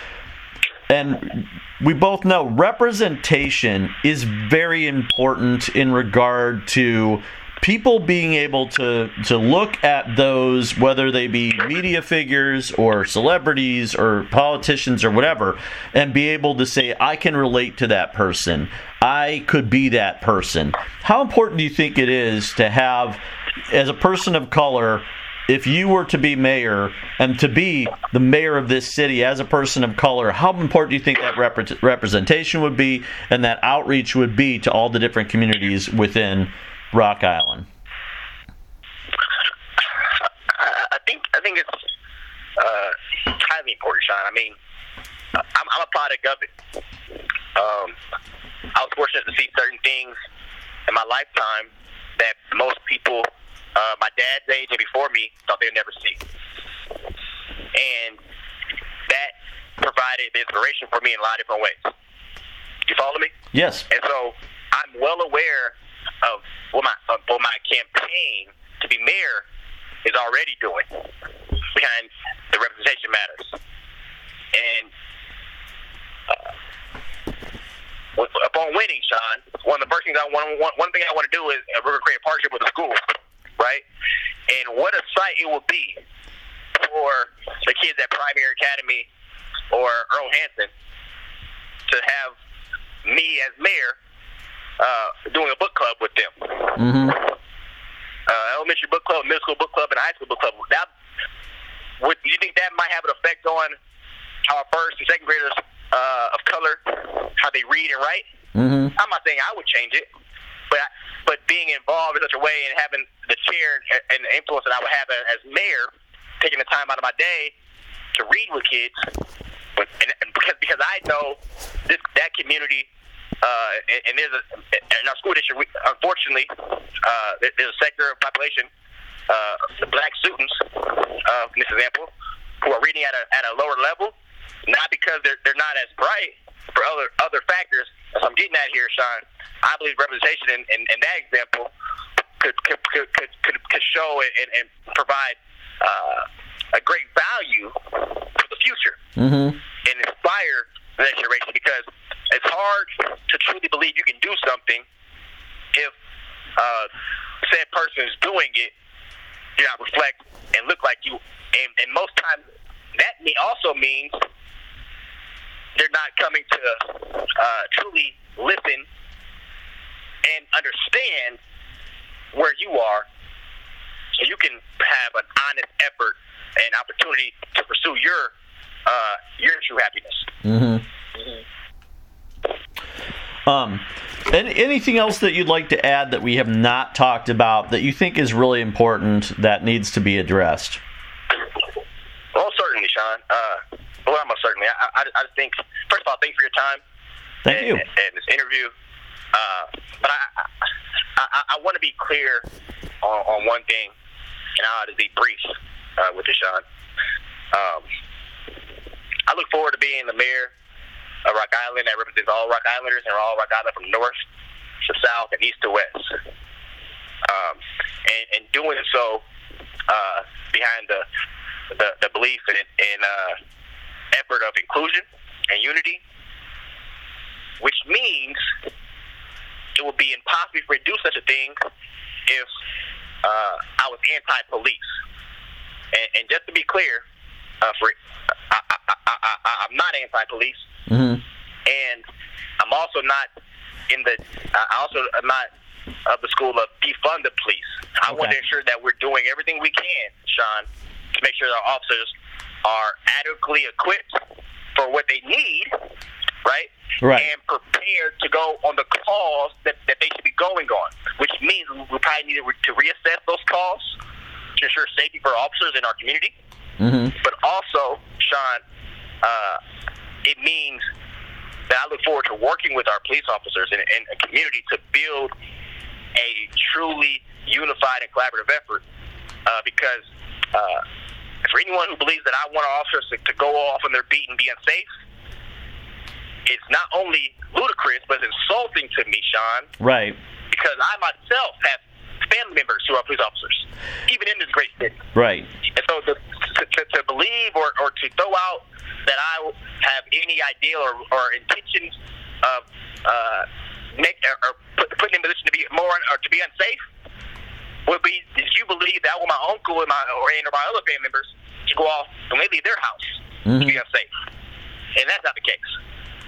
and we both know representation is very important in regard to people being able to, to look at those, whether they be media figures or celebrities or politicians or whatever, and be able to say, I can relate to that person. I could be that person. How important do you think it is to have, as a person of color, if you were to be mayor and to be the mayor of this city as a person of color, how important do you think that rep- representation would be and that outreach would be to all the different communities within Rock Island? I think I think it's uh, highly important, Sean. I mean, I'm, I'm a product of it. Um, I was fortunate to see certain things in my lifetime that most people Uh, my dad's age and before me thought they'd never see. And that provided the inspiration for me in a lot of different ways. You follow me? Yes. And so I'm well aware of what my, of what my campaign to be mayor is already doing behind the representation matters. And uh, upon winning, Sean, one of the first things I want, one, one thing I want to do is uh, we're going to create a partnership with the school. Right? And what a sight it will be for the kids at Primary Academy or Earl Hanson to have me as mayor uh, doing a book club with them. Mm-hmm. Uh, elementary book club, middle school book club, and high school book club. Now, would you think that might have an effect on our first and second graders uh, of color, how they read and write? Mm-hmm. I'm not saying I would change it. But I, but being involved in such a way and having the chair and the influence that I would have as mayor, taking the time out of my day to read with kids, and, and because because I know this that community, uh, and, and there's a in our school district, we, unfortunately, uh, there's a sector of population, uh, the black students, uh, in this example, who are reading at a at a lower level, not because they're they're not as bright, for other other factors. So I'm getting at here, Sean. I believe representation in, in, in that example could could could, could, could show and, and provide uh, a great value for the future, mm-hmm. and inspire the next generation. Because it's hard to truly believe you can do something if uh, said person is doing it. You know, reflect and look like you, and, and most times that also means they're not coming to uh, truly listen and understand where you are so you can have an honest effort and opportunity to pursue your uh, your true happiness. Mm-hmm. Mm-hmm. Um, and anything else that you'd like to add that we have not talked about that you think is really important that needs to be addressed? Well, certainly, Sean. Uh, Well, I'm certainly. I, I, I just think, first of all, thank you for your time. Thank and, you. And, and this interview. Uh, but I I, I want to be clear on, on one thing, and I'll just be brief uh, with this, Sean. Um, I look forward to being the mayor of Rock Island that represents all Rock Islanders and all Rock Island from north to south and east to west. Um, and, and doing so uh, behind the, the, the belief in, in uh, effort of inclusion and unity, which means it would be impossible to do such a thing if uh, I was anti-police. And, and just to be clear, uh, for I, I, I, I, I'm not anti-police, mm-hmm. and I'm also not in the. I also am not of the school of defund the police. I okay. want to ensure that we're doing everything we can, Sean, to make sure that our officers are adequately equipped for what they need, right? Right. And prepared to go on the calls that, that they should be going on, which means we probably need to, re- to reassess those calls to ensure safety for officers in our community. Mm-hmm. But also, Sean, uh, it means that I look forward to working with our police officers and, and a community to build a truly unified and collaborative effort, uh, because uh, for anyone who believes that I want our officers to, to go off on their beat and be unsafe, it's not only ludicrous, but it's insulting to me, Sean. Right. Because I myself have family members who are police officers, even in this great city. Right. And so to, to, to believe or, or to throw out that I have any idea or, or intentions of uh, make, or, or put, putting in a position to be more or to be unsafe would be, did you believe that I want my uncle and my or, and or my other family members to go off and maybe leave their house mm-hmm. to be unsafe? And that's not the case.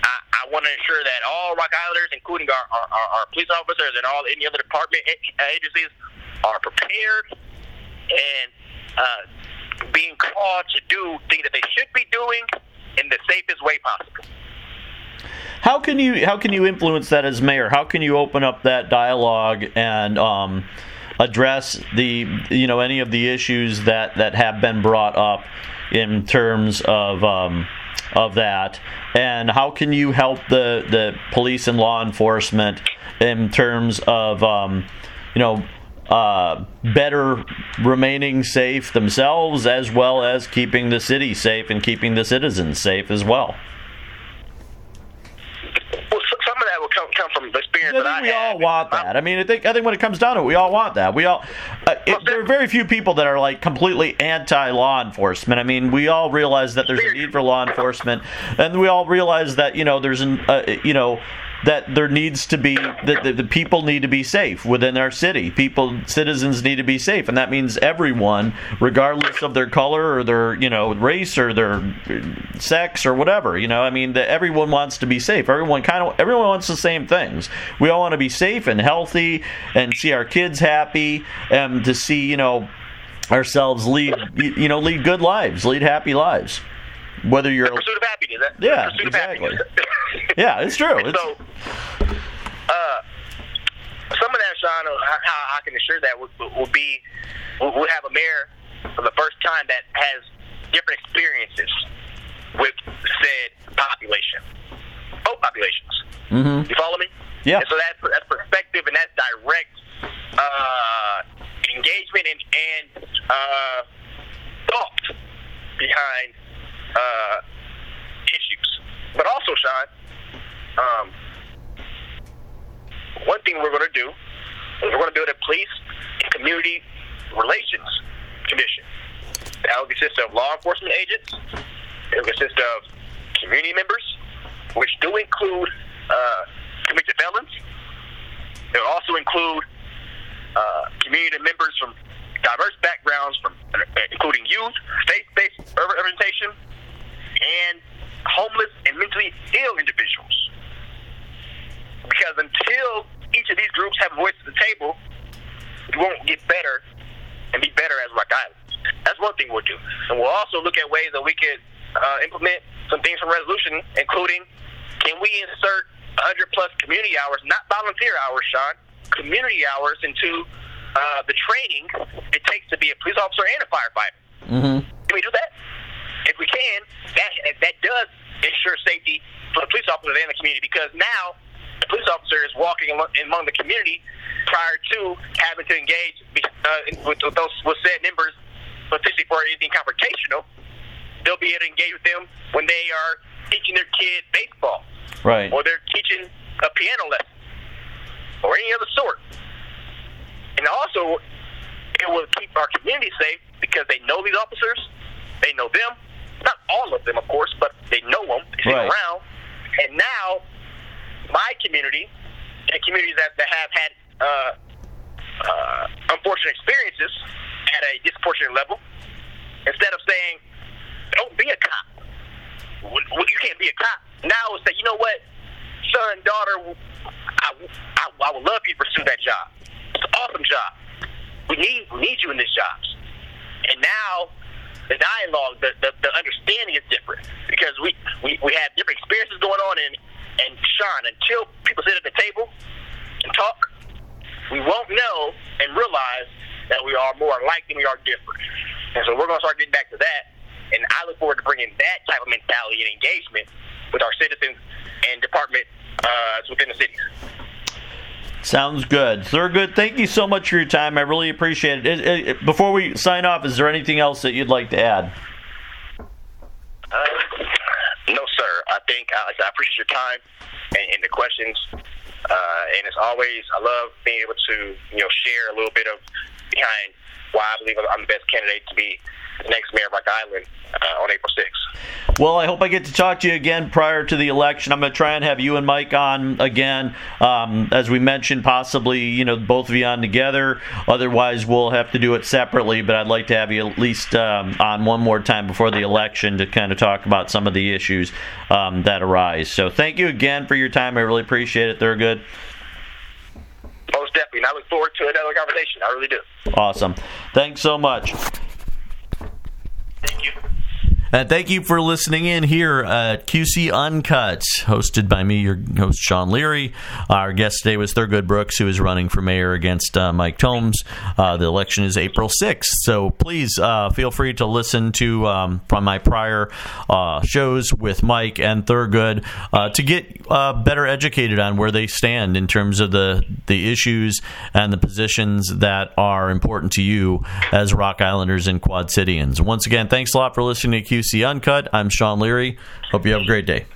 I, I want to ensure that all Rock Islanders, including our, our, our, our police officers and all any other department agencies, are prepared and uh, being called to do things that they should be doing in the safest way possible. How can you how can you influence that as mayor? How can you open up that dialogue and um, address the you know any of the issues that, that have been brought up in terms of um, of that, and how can you help the, the police and law enforcement in terms of um, you know uh, better remaining safe themselves, as well as keeping the city safe and keeping the citizens safe as well? Well, some of that will come, come from the experience that I, think that I we have. all want that. I mean, I think I think when it comes down to it, we all want that. We all uh, it, there are very few people that are like completely anti-law enforcement. I mean, we all realize that there's a need for law enforcement, and we all realize that you know there's an uh, you know. that there needs to be, that the, the people need to be safe within our city. People, citizens need to be safe, and that means everyone, regardless of their color or their, you know, race or their sex or whatever, you know, I mean, that everyone wants to be safe. Everyone kind of, everyone wants the same things. We all want to be safe and healthy and see our kids happy and to see, you know, ourselves lead, you know, lead good lives, lead happy lives. Whether you're... The pursuit of happiness. Yeah, pursuit exactly. Of happiness. Yeah, it's true. It's... So, uh, some of that, Sean, how I can assure that will, will be, we'll have a mayor for the first time that has different experiences with said population. Both populations. Mm-hmm. You follow me? Yeah. And so that's, that's perspective and that's direct uh, engagement and, and uh, thought behind Uh, issues. But also, Sean, um, one thing we're going to do is we're going to build a police and community relations commission. That will consist of law enforcement agents. It will consist of community members, which do include uh, convicted felons. It will also include uh, community members from diverse backgrounds, from uh, including youth, faith-based representation, and homeless and mentally ill individuals. Because until each of these groups have a voice at the table, we won't get better and be better as Rock Island. That's one thing we'll do. And we'll also look at ways that we could uh, implement some things from resolution, including can we insert one hundred plus community hours, not volunteer hours, Sean, community hours into uh, the training it takes to be a police officer and a firefighter. Mm-hmm. Can we do that? If we can, that that does ensure safety for the police officers and the community, because now the police officer is walking among the community prior to having to engage uh, with those with said members, particularly for anything confrontational. They'll be able to engage with them when they are teaching their kid baseball, right? Or they're teaching a piano lesson, or any other sort. And also, it will keep our community safe because they know these officers, they know them. Not all of them, of course, but they know them. They see them around. And now, my community, and communities that, that have had uh, uh, unfortunate experiences at a disproportionate level, instead of saying, don't be a cop. You can't be a cop. Now it's that, you know what, son, daughter, I, I, I would love you to pursue that job. It's an awesome job. We need, we need you in these jobs. And now... the dialogue, the, the, the understanding is different because we, we, we have different experiences going on. And, and Sean, until people sit at the table and talk, we won't know and realize that we are more alike than we are different. And so we're going to start getting back to that. And I look forward to bringing that type of mentality and engagement with our citizens and department uh, within the cities. Sounds good. Thurgood, thank you so much for your time. I really appreciate it. It, it, it. Before we sign off, is there anything else that you'd like to add? Uh, no, sir. I think I, I appreciate your time and, and the questions. Uh, and as always, I love being able to, you know, share a little bit of behind why I believe I'm the best candidate to be the next mayor of Rock Island uh, on April sixth. Well, I hope I get to talk to you again prior to the election. I'm going to try and have you and Mike on again, um, as we mentioned, possibly, you know, both of you on together. Otherwise, we'll have to do it separately, but I'd like to have you at least um, on one more time before the election to kind of talk about some of the issues um, that arise. So thank you again for your time. I really appreciate it. Thurgood. Most definitely, and I look forward to another conversation. I really do. Awesome. Thanks so much. Thank you. And thank you for listening in here at Q C Uncut, hosted by me, your host, Sean Leary. Our guest today was Thurgood Brooks, who is running for mayor against uh, Mike Tomes. Uh, the election is April sixth, so please uh, feel free to listen to um, from my prior uh, shows with Mike and Thurgood uh, to get uh, better educated on where they stand in terms of the, the issues and the positions that are important to you as Rock Islanders and Quad Cityans. Once again, thanks a lot for listening to Q C Uncut. I'm Sean Leary. Hope you have a great day.